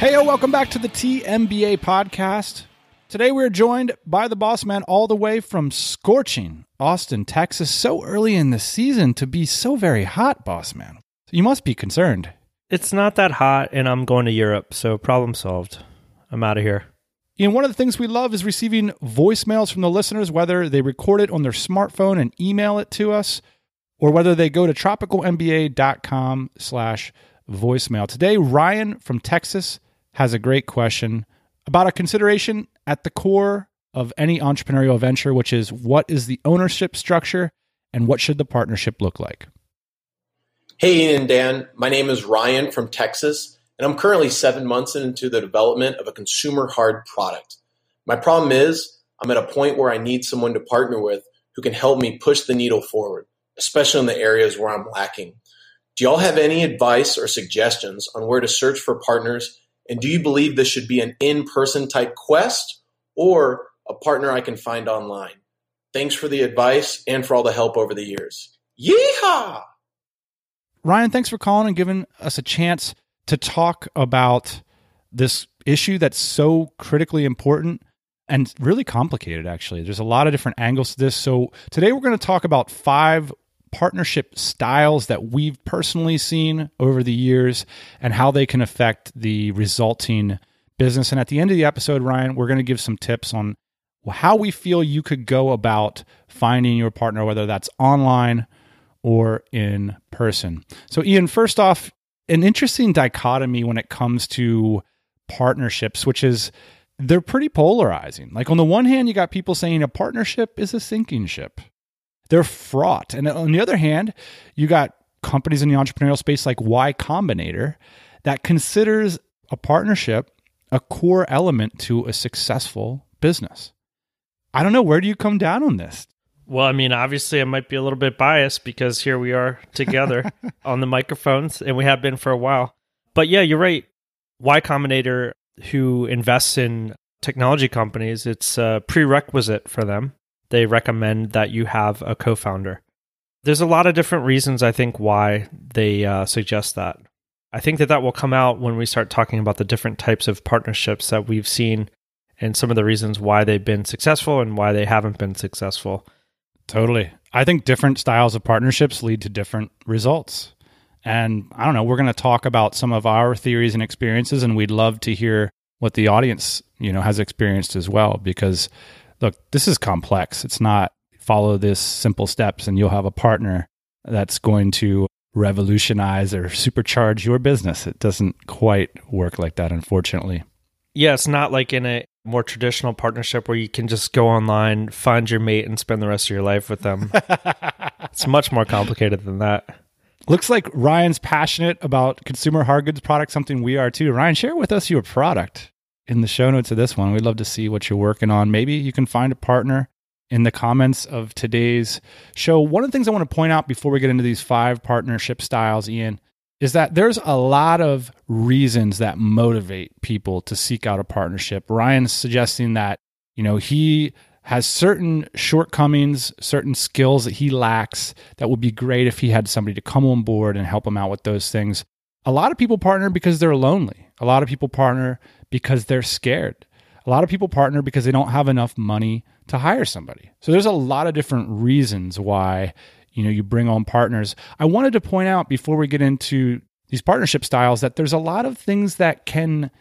Hey, yo, welcome back to the TMBA podcast. Today we're joined by the boss man all the way from scorching Austin, Texas. So early in the season to be so very hot, boss man. You must be concerned. It's not that hot, and I'm going to Europe, so problem solved. I'm out of here. And one of the things we love is receiving voicemails from the listeners, whether they record it on their smartphone and email it to us, or whether they go to tropicalmba.com/voicemail. Today, Ryan from Texas has a great question about a consideration at the core of any entrepreneurial venture, which is what is the ownership structure and what should the partnership look like? Hey, Ian and Dan. My name is Ryan from Texas, and I'm currently 7 months into the development of a consumer hard product. My problem is I'm at a point where I need someone to partner with who can help me push the needle forward, especially in the areas where I'm lacking. Do y'all have any advice or suggestions on where to search for partners? And do you believe this should be an in-person type quest or a partner I can find online? Thanks for the advice and for all the help over the years. Yeehaw! Ryan, thanks for calling and giving us a chance to talk about this issue that's so critically important and really complicated, actually. There's a lot of different angles to this. So today we're going to talk about 5 partnership styles that we've personally seen over the years and how they can affect the resulting business. And at the end of the episode, Ryan, we're going to give some tips on how we feel you could go about finding your partner, whether that's online or in person. So Ian, first off, an interesting dichotomy when it comes to partnerships, which is they're pretty polarizing. Like on the one hand, you got people saying a partnership is a sinking ship. They're fraught. And on the other hand, you got companies in the entrepreneurial space like Y Combinator that considers a partnership a core element to a successful business. I don't know. Where do you come down on this? Well, I mean, obviously, I might be a little bit biased because here we are together on the microphones, and we have been for a while. But yeah, you're right. Y Combinator, who invests in technology companies, it's a prerequisite for them. They recommend that you have a co-founder. There's a lot of different reasons, I think, why they suggest that. I think that will come out when we start talking about the different types of partnerships that we've seen and some of the reasons why they've been successful and why they haven't been successful. Totally. I think different styles of partnerships lead to different results. And I don't know, we're going to talk about some of our theories and experiences, and we'd love to hear what the audience, you know, has experienced as well, because look, this is complex. It's not follow this simple steps and you'll have a partner that's going to revolutionize or supercharge your business. It doesn't quite work like that, unfortunately. Yeah, it's not like in a more traditional partnership where you can just go online, find your mate, and spend the rest of your life with them. It's much more complicated than that. Looks like Ryan's passionate about consumer hard goods products, something we are too. Ryan, share with us your product in the show notes of this one. We'd love to see what you're working on. Maybe you can find a partner in the comments of today's show. One of the things I want to point out before we get into these 5 partnership styles, Ian, is that there's a lot of reasons that motivate people to seek out a partnership. Ryan's suggesting that, you know, he has certain shortcomings, certain skills that he lacks that would be great if he had somebody to come on board and help him out with those things. A lot of people partner because they're lonely. A lot of people partner because they're scared. A lot of people partner because they don't have enough money to hire somebody. So there's a lot of different reasons why, you know, you bring on partners. I wanted to point out before we get into these partnership styles that there's a lot of things that can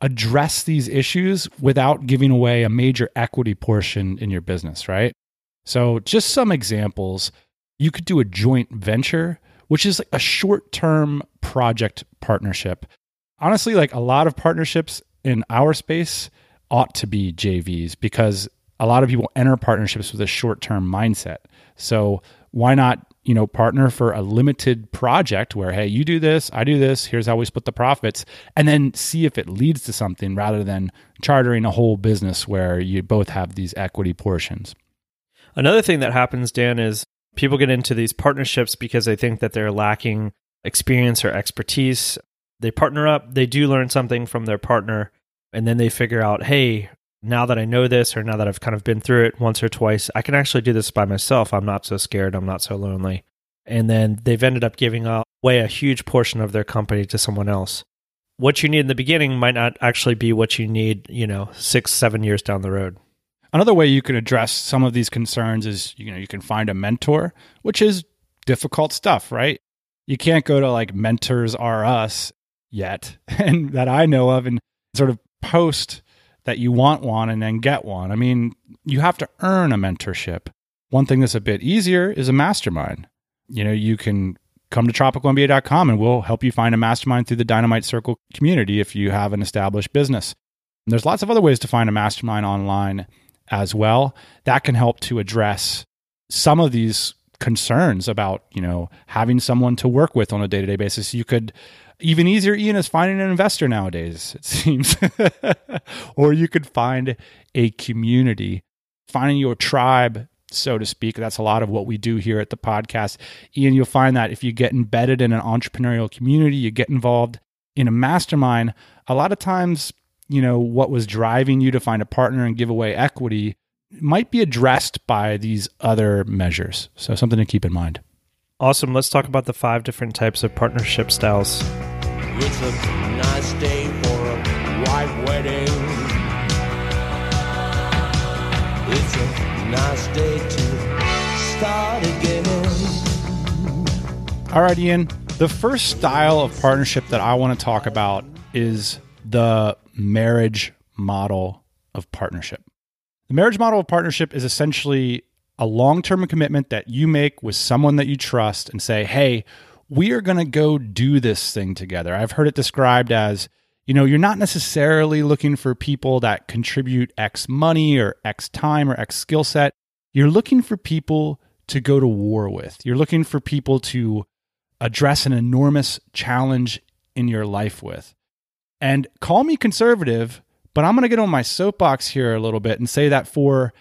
address these issues without giving away a major equity portion in your business, right? So just some examples, you could do a joint venture, which is like a short-term project partnership. Honestly, like a lot of partnerships in our space ought to be JVs because a lot of people enter partnerships with a short-term mindset. So why not, partner for a limited project where, hey, you do this, I do this, here's how we split the profits, and then see if it leads to something rather than chartering a whole business where you both have these equity portions. Another thing that happens, Dan, is people get into these partnerships because they think that they're lacking experience or expertise. They partner up, they do learn something from their partner, and then they figure out, hey, now that I know this, or now that I've kind of been through it once or twice, I can actually do this by myself. I'm not so scared. I'm not so lonely. And then they've ended up giving away a huge portion of their company to someone else. What you need in the beginning might not actually be what you need, 6-7 years down the road. Another way you can address some of these concerns is, you can find a mentor, which is difficult stuff, right? You can't go to Mentors R Us yet, and that I know of, and sort of post that you want one and then get one. I mean, you have to earn a mentorship. One thing that's a bit easier is a mastermind. You can come to tropicalmba.com and we'll help you find a mastermind through the Dynamite Circle community if you have an established business. And there's lots of other ways to find a mastermind online as well. That can help to address some of these concerns about, having someone to work with on a day-to-day basis. Even easier, Ian, is finding an investor nowadays, it seems. Or you could find a community, finding your tribe, so to speak. That's a lot of what we do here at the podcast. Ian, you'll find that if you get embedded in an entrepreneurial community, you get involved in a mastermind, a lot of times, what was driving you to find a partner and give away equity might be addressed by these other measures. So something to keep in mind. Awesome. Let's talk about the 5 different types of partnership styles. It's a nice day for a white wedding. It's a nice day to start again. All right, Ian. The first style of partnership that I want to talk about is the marriage model of partnership. The marriage model of partnership is essentially a long-term commitment that you make with someone that you trust and say, hey, we are going to go do this thing together. I've heard it described as, you're not necessarily looking for people that contribute X money or X time or X skill set. You're looking for people to go to war with. You're looking for people to address an enormous challenge in your life with. And call me conservative, but I'm going to get on my soapbox here a little bit and say that for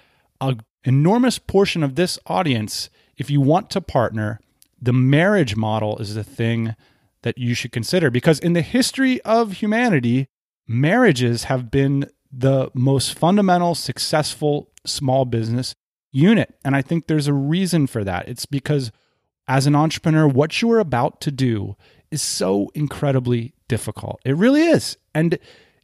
a enormous portion of this audience, if you want to partner, the marriage model is the thing that you should consider, because in the history of humanity, marriages have been the most fundamental, successful small business unit. And I think there's a reason for that. It's because as an entrepreneur, what you're about to do is so incredibly difficult. It really is. And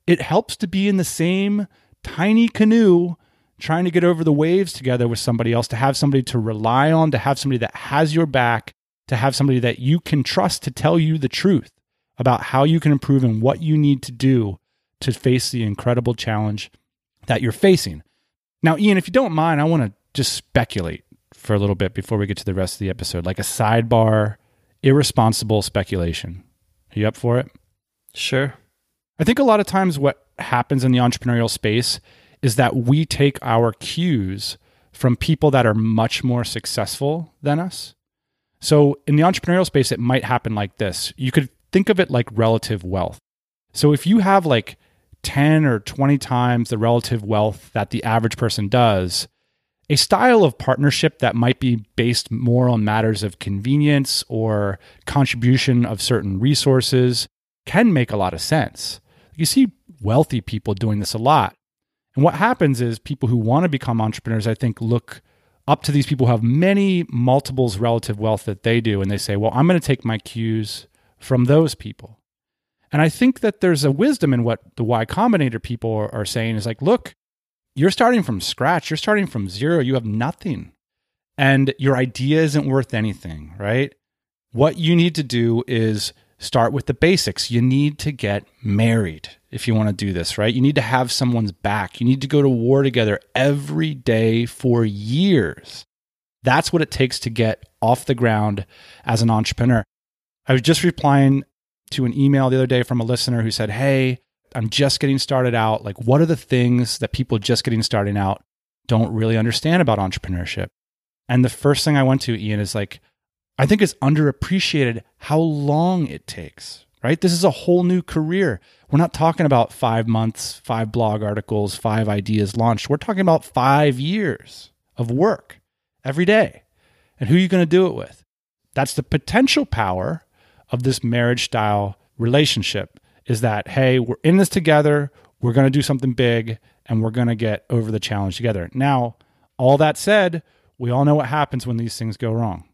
it helps to be in the same tiny canoe trying to get over the waves together with somebody else, to have somebody to rely on, to have somebody that has your back, to have somebody that you can trust to tell you the truth about how you can improve and what you need to do to face the incredible challenge that you're facing. Now, Ian, if you don't mind, I want to just speculate for a little bit before we get to the rest of the episode, like a sidebar, irresponsible speculation. Are you up for it? Sure. I think a lot of times what happens in the entrepreneurial space is that we take our cues from people that are much more successful than us. So in the entrepreneurial space, it might happen like this. You could think of it like relative wealth. So if you have 10 or 20 times the relative wealth that the average person does, a style of partnership that might be based more on matters of convenience or contribution of certain resources can make a lot of sense. You see wealthy people doing this a lot. And what happens is people who want to become entrepreneurs, I think, look up to these people who have many multiples relative wealth that they do. And they say, well, I'm going to take my cues from those people. And I think that there's a wisdom in what the Y Combinator people are saying is look, you're starting from scratch. You're starting from zero. You have nothing. And your idea isn't worth anything, right? What you need to do is start with the basics. You need to get married if you want to do this, right? You need to have someone's back. You need to go to war together every day for years. That's what it takes to get off the ground as an entrepreneur. I was just replying to an email the other day from a listener who said, hey, I'm just getting started out. What are the things that people just getting started out don't really understand about entrepreneurship? And the first thing I went to, Ian, is I think it's underappreciated how long it takes, right? This is a whole new career. We're not talking about 5 months, 5 blog articles, 5 ideas launched. We're talking about 5 years of work every day. And who are you going to do it with? That's the potential power of this marriage style relationship, is that, hey, we're in this together, we're going to do something big, and we're going to get over the challenge together. Now, all that said, we all know what happens when these things go wrong.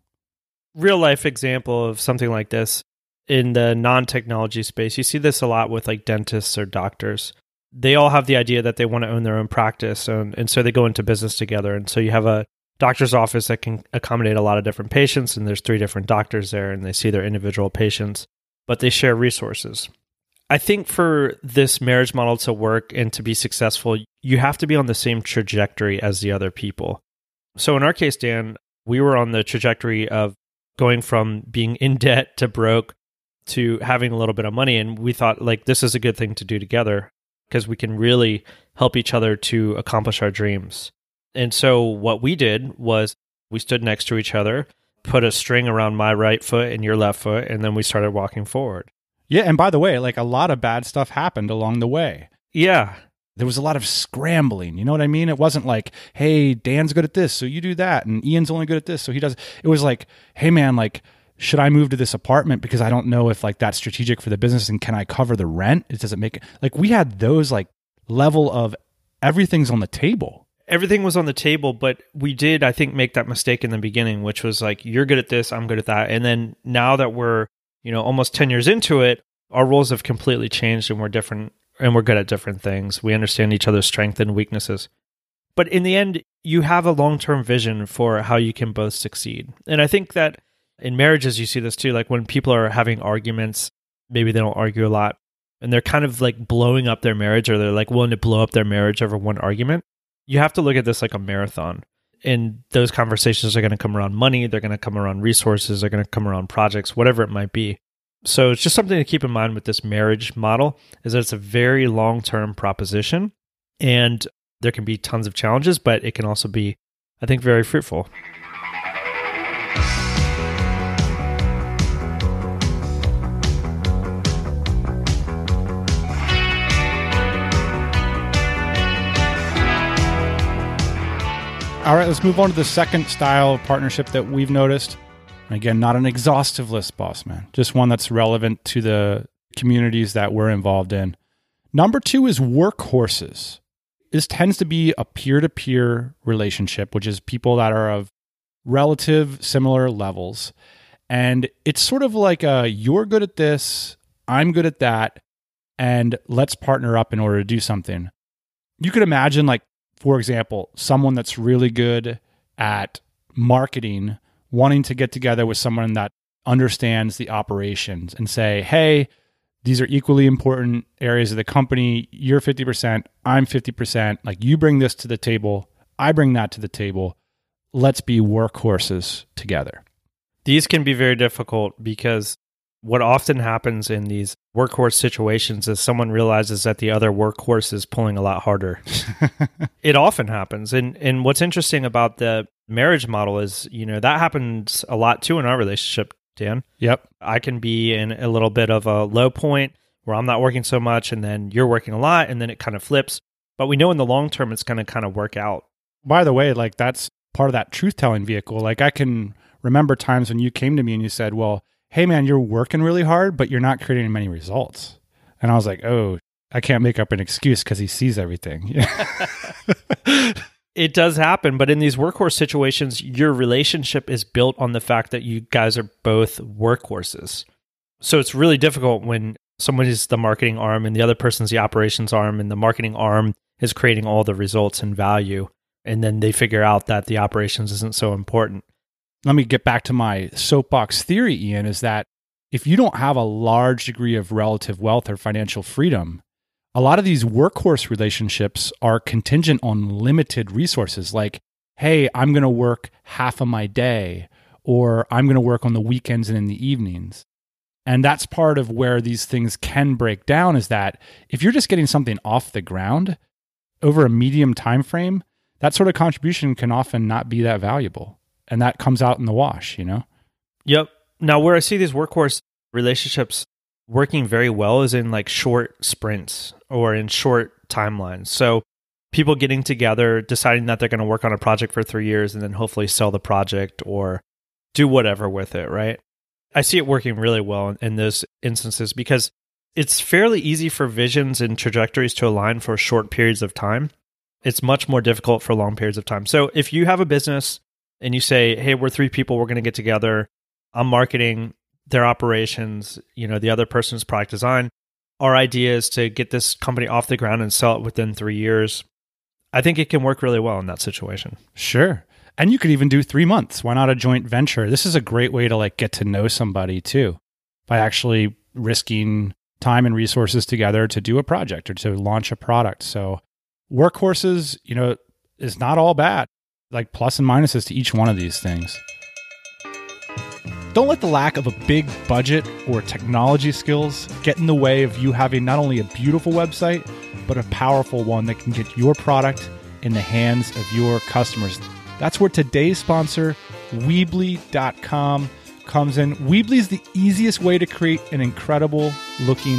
Real life example of something like this in the non-technology space, you see this a lot with like dentists or doctors. They all have the idea that they want to own their own practice, and so they go into business together. And so you have a doctor's office that can accommodate a lot of different patients, and there's 3 different doctors there, and they see their individual patients, but they share resources. I think for this marriage model to work and to be successful, you have to be on the same trajectory as the other people. So in our case, Dan, we were on the trajectory of going from being in debt to broke to having a little bit of money. And we thought, like, this is a good thing to do together because we can really help each other to accomplish our dreams. And so what we did was we stood next to each other, put a string around my right foot and your left foot, and then we started walking forward. Yeah, and by the way, like, a lot of bad stuff happened along the way. Yeah. There was a lot of scrambling, you know what I mean? It wasn't like, hey, Dan's good at this, so you do that, and Ian's only good at this, so he does. It was like, hey man, like, should I move to this apartment because I don't know if like that's strategic for the business, and can I cover the rent? It doesn't make it. Like, we had those like level of everything's on the table. Everything was on the table, but we did, I think, make that mistake in the beginning, which was like, you're good at this, I'm good at that. And then now that we're, you know, almost 10 years into it, our roles have completely changed and we're different and we're good at different things. We understand each other's strengths and weaknesses. But in the end, you have a long-term vision for how you can both succeed. And I think that in marriages, you see this too, like when people are having arguments, maybe they don't argue a lot and they're kind of like blowing up their marriage, or they're like willing to blow up their marriage over one argument. You have to look at this like a marathon, and those conversations are going to come around money, they're going to come around resources, they're going to come around projects, whatever it might be. So it's just something to keep in mind with this marriage model, is that it's a very long-term proposition, and there can be tons of challenges, but it can also be, I think, very fruitful. All right, let's move on to the second style of partnership that we've noticed. And again, not an exhaustive list, boss man. Just one that's relevant to the communities that we're involved in. Number 2 is workhorses. This tends to be a peer-to-peer relationship, which is people that are of relative similar levels. And it's sort of like a, you're good at this, I'm good at that, and let's partner up in order to do something. You could imagine, like, for example, someone that's really good at marketing wanting to get together with someone that understands the operations and say, hey, these are equally important areas of the company. You're 50%, I'm 50%. Like, you bring this to the table, I bring that to the table. Let's be workhorses together. These can be very difficult because what often happens in these workhorse situations is someone realizes that the other workhorse is pulling a lot harder. It often happens. And what's interesting about the marriage model is, you know, that happens a lot too in our relationship, Dan. Yep. I can be in a little bit of a low point where I'm not working so much, and then you're working a lot, and then it kind of flips. But we know in the long term, it's going to kind of work out. By the way, like, that's part of that truth-telling vehicle. Like, I can remember times when you came to me and you said, well, hey man, you're working really hard, but you're not creating many results. And I was like, oh, I can't make up an excuse because he sees everything. It does happen. But in these workhorse situations, your relationship is built on the fact that you guys are both workhorses. So it's really difficult when someone is the marketing arm and the other person's the operations arm, and the marketing arm is creating all the results and value. And then they figure out that the operations isn't so important. Let me get back to my soapbox theory, Ian, is that if you don't have a large degree of relative wealth or financial freedom, a lot of these workhorse relationships are contingent on limited resources. Like, hey, I'm going to work half of my day, or I'm going to work on the weekends and in the evenings. And that's part of where these things can break down, is that if you're just getting something off the ground over a medium time frame, that sort of contribution can often not be that valuable. And that comes out in the wash, you know? Yep. Now, where I see these workhorse relationships working very well is in like short sprints or in short timelines. So people getting together, deciding that they're going to work on a project for 3 years and then hopefully sell the project or do whatever with it, right? I see it working really well in those instances because it's fairly easy for visions and trajectories to align for short periods of time. It's much more difficult for long periods of time. So if you have a business and you say, hey, we're three people, we're going to get together, I'm marketing, their operations, you know, the other person's product design, our idea is to get this company off the ground and sell it within 3 years. I think it can work really well in that situation. Sure. And you could even do 3 months. Why not a joint venture? This is a great way to like get to know somebody too, by actually risking time and resources together to do a project or to launch a product. So workhorses, you know, is not all bad. Like plus and minuses to each one of these things. Don't let the lack of a big budget or technology skills get in the way of you having not only a beautiful website, but a powerful one that can get your product in the hands of your customers. That's where today's sponsor, Weebly.com, comes in. Weebly is the easiest way to create an incredible looking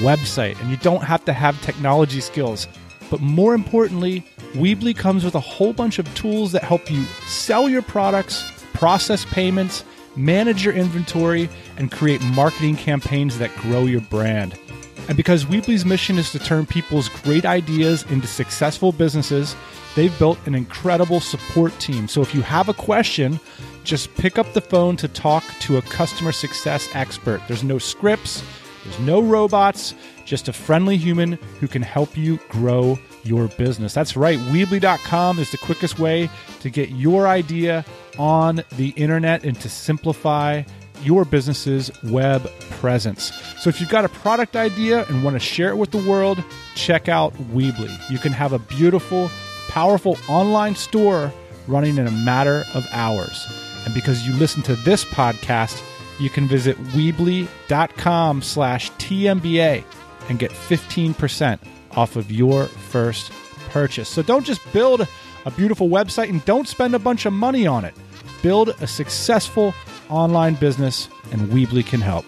website, and you don't have to have technology skills. But more importantly, Weebly comes with a whole bunch of tools that help you sell your products, process payments, manage your inventory, and create marketing campaigns that grow your brand. And because Weebly's mission is to turn people's great ideas into successful businesses, they've built an incredible support team. So if you have a question, just pick up the phone to talk to a customer success expert. There's no scripts, there's no robots, just a friendly human who can help you grow your business. That's right. Weebly.com is the quickest way to get your idea on the internet and to simplify your business's web presence. So if you've got a product idea and want to share it with the world, check out Weebly. You can have a beautiful, powerful online store running in a matter of hours. And because you listen to this podcast, you can visit Weebly.com/TMBA and get 15% off of your first purchase. So don't just build a beautiful website and don't spend a bunch of money on it. Build a successful online business, and Weebly can help.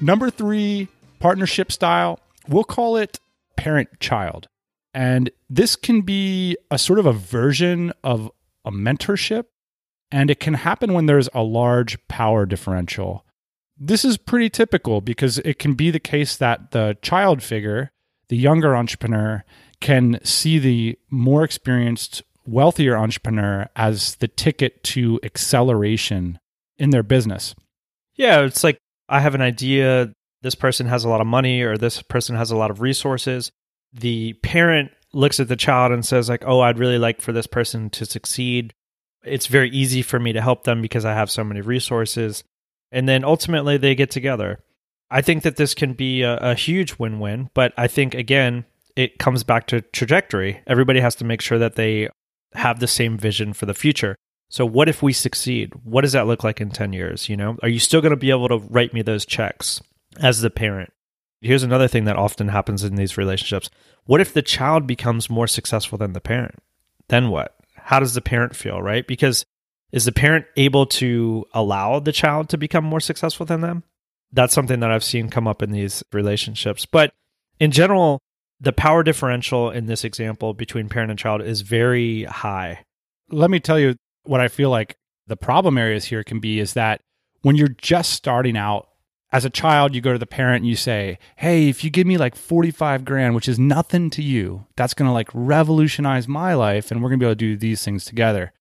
Number 3, partnership style. We'll call it parent-child. And this can be a sort of a version of a mentorship, and it can happen when there's a large power differential. This is pretty typical because it can be the case that the child figure, the younger entrepreneur, can see the more experienced, wealthier entrepreneur as the ticket to acceleration in their business. Yeah, it's like, I have an idea, this person has a lot of money or this person has a lot of resources. The parent looks at the child and says like, oh, I'd really like for this person to succeed. It's very easy for me to help them because I have so many resources. And then ultimately they get together. I think that this can be a huge win-win, but I think, again, it comes back to trajectory. Everybody has to make sure that they have the same vision for the future. So what if we succeed? What does that look like in 10 years? You know, are you still going to be able to write me those checks as the parent? Here's another thing that often happens in these relationships. What if the child becomes more successful than the parent? Then what? How does the parent feel, right? Because is the parent able to allow the child to become more successful than them? That's something that I've seen come up in these relationships. But in general, the power differential in this example between parent and child is very high. Let me tell you what I feel like the problem areas here can be is that when you're just starting out, as a child, you go to the parent and you say, hey, if you give me like 45 grand, which is nothing to you, that's going to like revolutionize my life and we're going to be able to do these things together.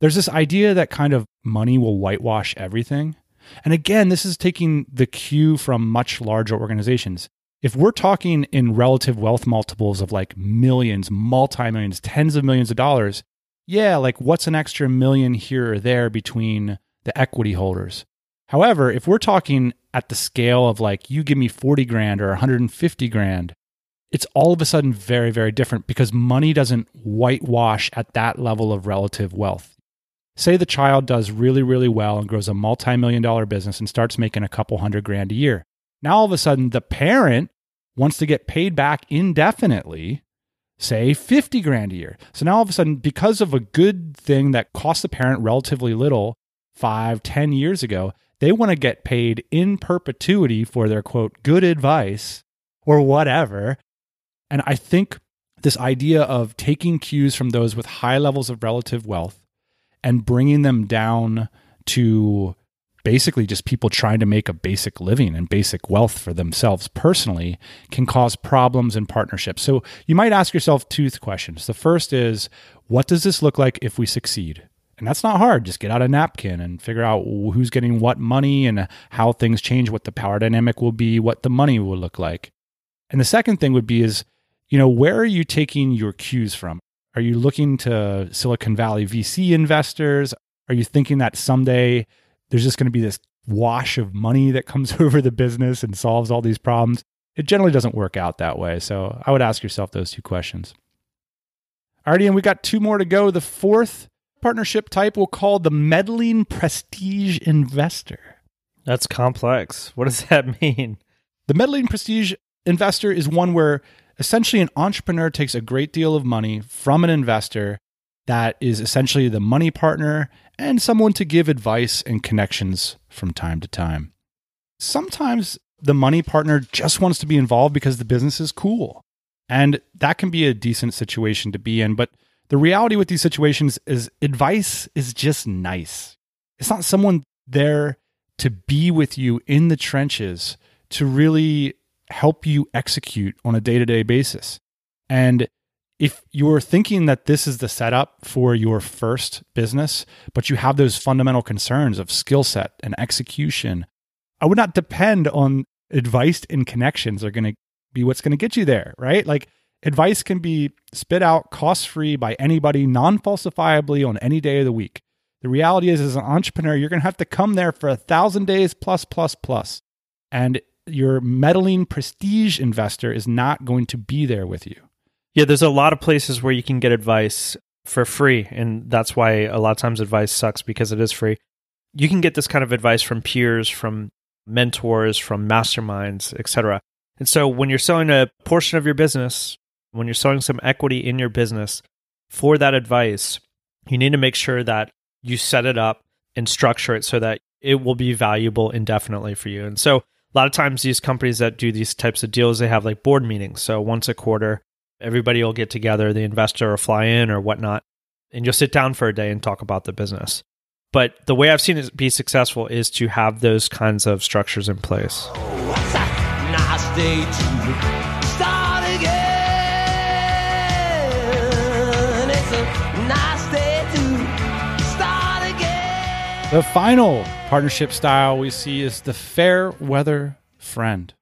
There's this idea that kind of money will whitewash everything. And again, this is taking the cue from much larger organizations. If we're talking in relative wealth multiples of like millions, multi-millions, tens of millions of dollars, yeah, like what's an extra million here or there between the equity holders? However, if we're talking at the scale of like, you give me 40 grand or 150 grand, it's all of a sudden very, very different because money doesn't whitewash at that level of relative wealth. Say the child does really, really well and grows a multi-million-dollar business and starts making a couple $100,000 a year. Now, all of a sudden, the parent wants to get paid back indefinitely. say $50,000 a year. So now all of a sudden, because of a good thing that cost the parent relatively little 5-10 years ago, they want to get paid in perpetuity for their quote, good advice or whatever. And I think this idea of taking cues from those with high levels of relative wealth and bringing them down to basically just people trying to make a basic living and basic wealth for themselves personally can cause problems in partnerships. So you might ask yourself two questions. The first is, what does this look like if we succeed? And that's not hard. Just get out a napkin and figure out who's getting what money and how things change, what the power dynamic will be, what the money will look like. And the second thing would be is, you know, where are you taking your cues from? Are you looking to Silicon Valley VC investors? Are you thinking that someday there's just going to be this wash of money that comes over the business and solves all these problems? It generally doesn't work out that way. So I would ask yourself those two questions. Alrighty, and we got two more to go. The fourth partnership type we'll call the meddling prestige investor. That's complex. What does that mean? The meddling prestige investor is one where essentially an entrepreneur takes a great deal of money from an investor that is essentially the money partner and someone to give advice and connections from time to time. Sometimes the money partner just wants to be involved because the business is cool. And that can be a decent situation to be in. But the reality with these situations is advice is just nice. It's not someone there to be with you in the trenches to really help you execute on a day-to-day basis. And if you're thinking that this is the setup for your first business, but you have those fundamental concerns of skill set and execution, I would not depend on advice, and connections are going to be what's going to get you there, right? Like, advice can be spit out cost-free by anybody, non-falsifiably on any day of the week. The reality is, as an entrepreneur, you're going to have to come there for 1,000 days plus. And your meddling prestige investor is not going to be there with you. Yeah, there's a lot of places where you can get advice for free. And that's why a lot of times advice sucks, because it is free. You can get this kind of advice from peers, from mentors, from masterminds, etc. And so when you're selling a portion of your business, when you're selling some equity in your business for that advice, you need to make sure that you set it up and structure it so that it will be valuable indefinitely for you. And so a lot of times these companies that do these types of deals, they have like board meetings. So once a quarter, everybody will get together, the investor will fly in or whatnot, and you'll sit down for a day and talk about the business. But the way I've seen it be successful is to have those kinds of structures in place. The final partnership style we see is the fair weather friend.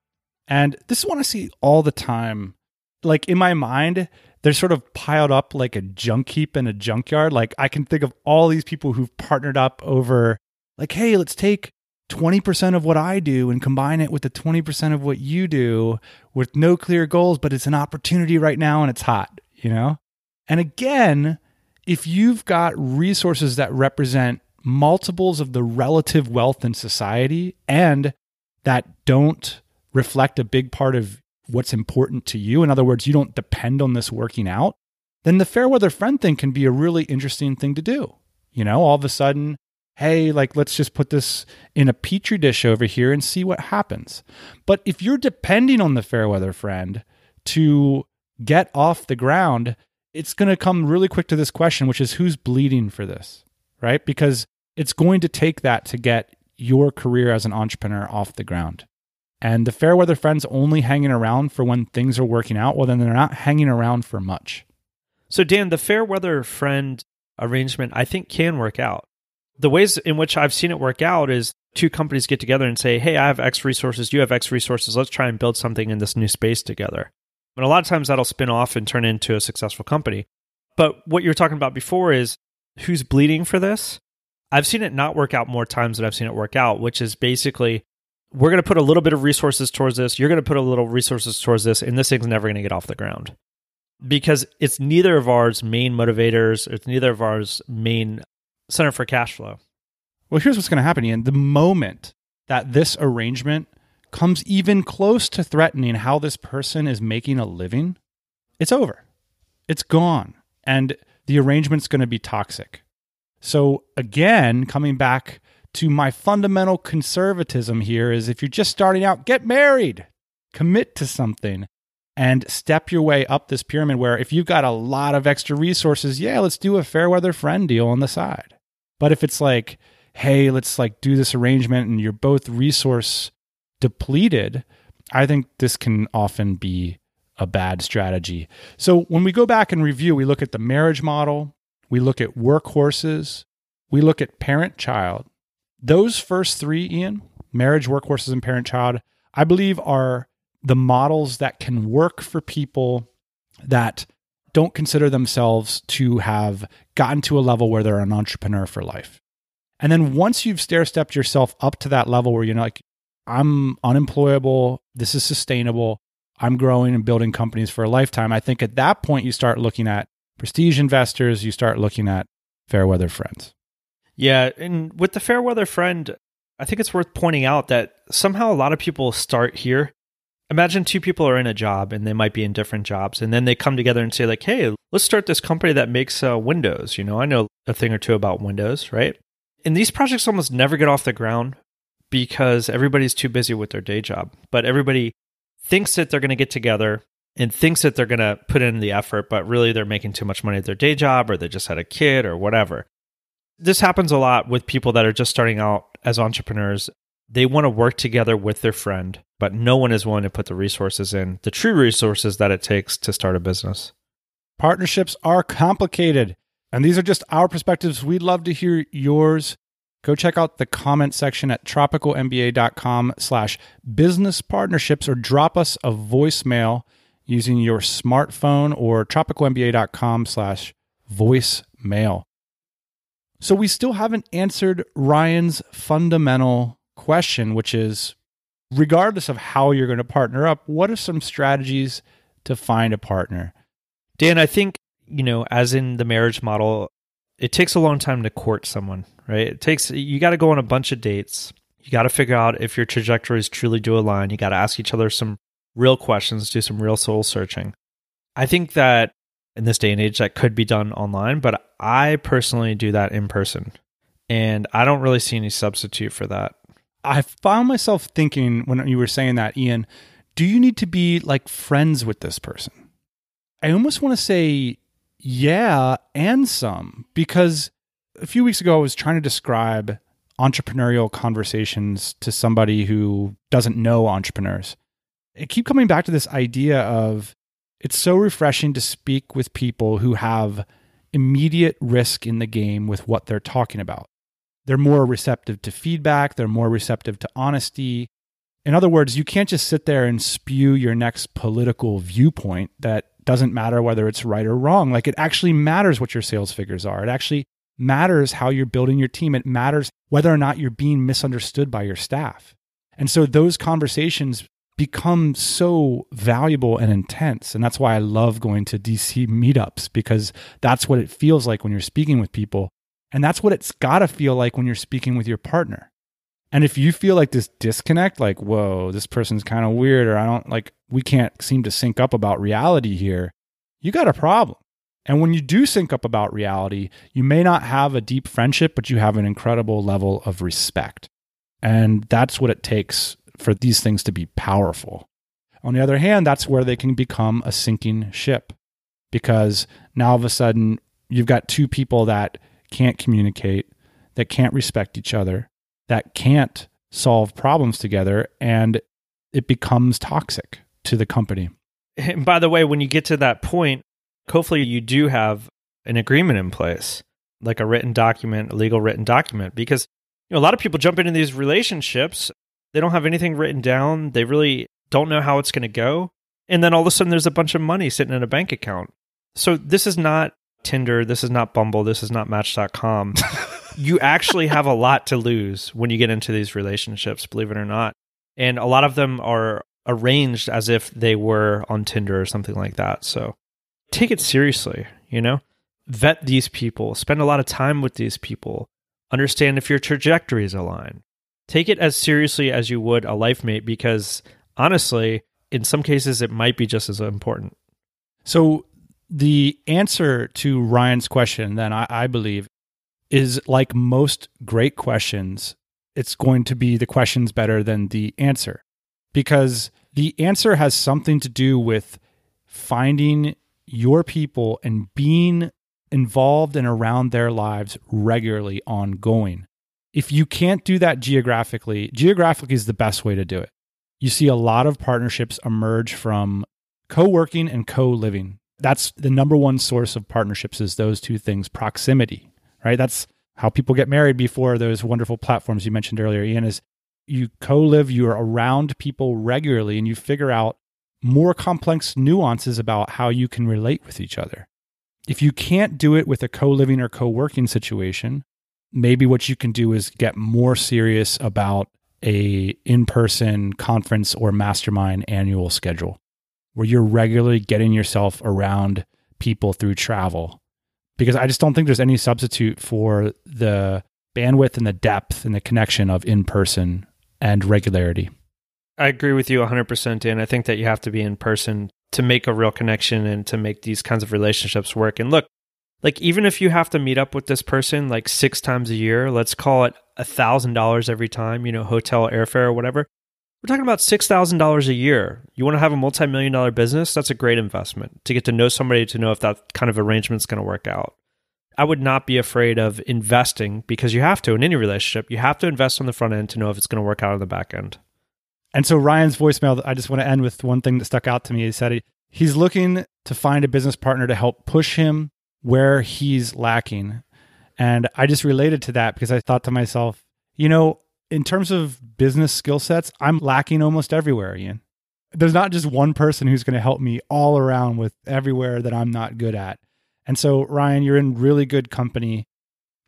And this is one I see all the time. Like, in my mind, they're sort of piled up like a junk heap in a junkyard. Like, I can think of all these people who've partnered up over, like, hey, let's take 20% of what I do and combine it with the 20% of what you do with no clear goals, but it's an opportunity right now and it's hot, you know? And again, if you've got resources that represent multiples of the relative wealth in society and that don't reflect a big part of what's important to you, in other words, you don't depend on this working out, then the fair weather friend thing can be a really interesting thing to do. You know, all of a sudden, hey, like, let's just put this in a petri dish over here and see what happens. But if you're depending on the fair weather friend to get off the ground, it's going to come really quick to this question, which is, who's bleeding for this, right? Because it's going to take that to get your career as an entrepreneur off the ground. And the fair weather friend's only hanging around for when things are working out. Well, then they're not hanging around for much. So Dan, the fair weather friend arrangement, I think, can work out. The ways in which I've seen it work out is two companies get together and say, hey, I have X resources, you have X resources, let's try and build something in this new space together. And a lot of times that'll spin off and turn into a successful company. But what you were talking about before is, who's bleeding for this? I've seen it not work out more times than I've seen it work out, which is basically, we're going to put a little bit of resources towards this, you're going to put a little resources towards this, and this thing's never going to get off the ground. Because it's neither of our main motivators, it's neither of our main center for cash flow. Well, here's what's going to happen, Ian. The moment that this arrangement comes even close to threatening how this person is making a living, it's over. It's gone. And the arrangement's going to be toxic. So again, coming back to my fundamental conservatism here is if you're just starting out, get married, commit to something, and step your way up this pyramid where if you've got a lot of extra resources, yeah, let's do a fair weather friend deal on the side. But if it's like, hey, let's like do this arrangement and you're both resource depleted, I think this can often be a bad strategy. So when we go back and review, we look at the marriage model, we look at workhorses, we look at parent-child. Those first three, Ian, marriage, workhorses, and parent-child, I believe are the models that can work for people that don't consider themselves to have gotten to a level where they're an entrepreneur for life. And then once you've stair-stepped yourself up to that level where you're like, I'm unemployable, this is sustainable, I'm growing and building companies for a lifetime, I think at that point you start looking at prestige investors, you start looking at fair weather friends. Yeah, and with the fair weather friend, I think it's worth pointing out that somehow a lot of people start here. Imagine two people are in a job and they might be in different jobs, and then they come together and say like, hey, let's start this company that makes windows. You know, I know a thing or two about windows, right? And these projects almost never get off the ground because everybody's too busy with their day job, but everybody thinks that they're going to get together and thinks that they're going to put in the effort, but really they're making too much money at their day job or they just had a kid or whatever. This happens a lot with people that are just starting out as entrepreneurs. They want to work together with their friend, but no one is willing to put the resources in, the true resources that it takes to start a business. Partnerships are complicated, and these are just our perspectives. We'd love to hear yours. Go check out the comment section at tropicalmba.com/business partnerships or drop us a voicemail using your smartphone or tropicalmba.com/voicemail. So we still haven't answered Ryan's fundamental question, which is, regardless of how you're going to partner up, what are some strategies to find a partner? Dan, I think, you know, as in the marriage model, it takes a long time to court someone, right? You got to go on a bunch of dates. You got to figure out if your trajectories truly do align. You got to ask each other some real questions, do some real soul searching. I think that in this day and age, that could be done online, but I personally do that in person. And I don't really see any substitute for that. I found myself thinking when you were saying that, Ian, do you need to be like friends with this person? I almost want to say, yeah, and some, because a few weeks ago, I was trying to describe entrepreneurial conversations to somebody who doesn't know entrepreneurs. I keep coming back to this idea of it's so refreshing to speak with people who have immediate risk in the game with what they're talking about. They're more receptive to feedback. They're more receptive to honesty. In other words, you can't just sit there and spew your next political viewpoint that doesn't matter whether it's right or wrong. Like, it actually matters what your sales figures are. It actually matters how you're building your team. It matters whether or not you're being misunderstood by your staff. And so those conversations become so valuable and intense. And that's why I love going to DC meetups, because that's what it feels like when you're speaking with people. And that's what it's got to feel like when you're speaking with your partner. And if you feel like this disconnect, like, whoa, this person's kind of weird, or we can't seem to sync up about reality here, you got a problem. And when you do sync up about reality, you may not have a deep friendship, but you have an incredible level of respect. And that's what it takes for these things to be powerful. On the other hand, that's where they can become a sinking ship, because now all of a sudden you've got two people that can't communicate, that can't respect each other, that can't solve problems together, and it becomes toxic to the company. And by the way, when you get to that point, hopefully you do have an agreement in place, like a written document, a legal written document, because a lot of people jump into these relationships. They don't have anything written down. They really don't know how it's going to go. And then all of a sudden, there's a bunch of money sitting in a bank account. So this is not Tinder. This is not Bumble. This is not Match.com. You actually have a lot to lose when you get into these relationships, believe it or not. And a lot of them are arranged as if they were on Tinder or something like that. So take it seriously, Vet these people. Spend a lot of time with these people. Understand if your trajectories align. Take it as seriously as you would a life mate, because honestly, in some cases, it might be just as important. So The answer to Ryan's question, then, I believe, is like most great questions, it's going to be the question's better than the answer. Because the answer has something to do with finding your people and being involved and around their lives regularly, ongoing. If you can't do that geographically is the best way to do it. You see a lot of partnerships emerge from co-working and co-living. That's the number one source of partnerships, is those two things, proximity, right? That's how people get married before those wonderful platforms you mentioned earlier, Ian, is you co-live, you're around people regularly, and you figure out more complex nuances about how you can relate with each other. If you can't do it with a co-living or co-working situation, maybe what you can do is get more serious about a in-person conference or mastermind annual schedule, where you're regularly getting yourself around people through travel. Because I just don't think there's any substitute for the bandwidth and the depth and the connection of in-person and regularity. I agree with you 100%, Dan. I think that you have to be in person to make a real connection and to make these kinds of relationships work. And look, like, even if you have to meet up with this person like 6 times a year, let's call it $1,000 every time, hotel, airfare, or whatever. We're talking about $6,000 a year. You want to have a multi-million-dollar business? That's a great investment to get to know somebody, to know if that kind of arrangement's going to work out. I would not be afraid of investing, because you have to in any relationship. You have to invest on the front end to know if it's going to work out on the back end. And so Ryan's voicemail, I just want to end with one thing that stuck out to me. He said he's looking to find a business partner to help push him where he's lacking. And I just related to that because I thought to myself, in terms of business skill sets, I'm lacking almost everywhere, Ian. There's not just one person who's going to help me all around with everywhere that I'm not good at. And so, Ryan, you're in really good company.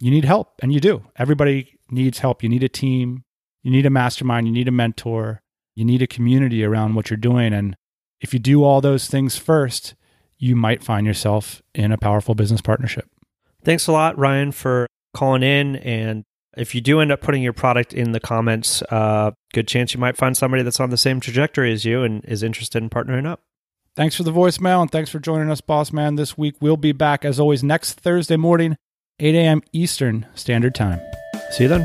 You need help, and you do. Everybody needs help. You need a team. You need a mastermind. You need a mentor. You need a community around what you're doing. And if you do all those things first, you might find yourself in a powerful business partnership. Thanks a lot, Ryan, for calling in. And if you do end up putting your product in the comments, good chance you might find somebody that's on the same trajectory as you and is interested in partnering up. Thanks for the voicemail, and thanks for joining us, Boss Man, this week. We'll be back, as always, next Thursday morning, 8 a.m. Eastern Standard Time. See you then.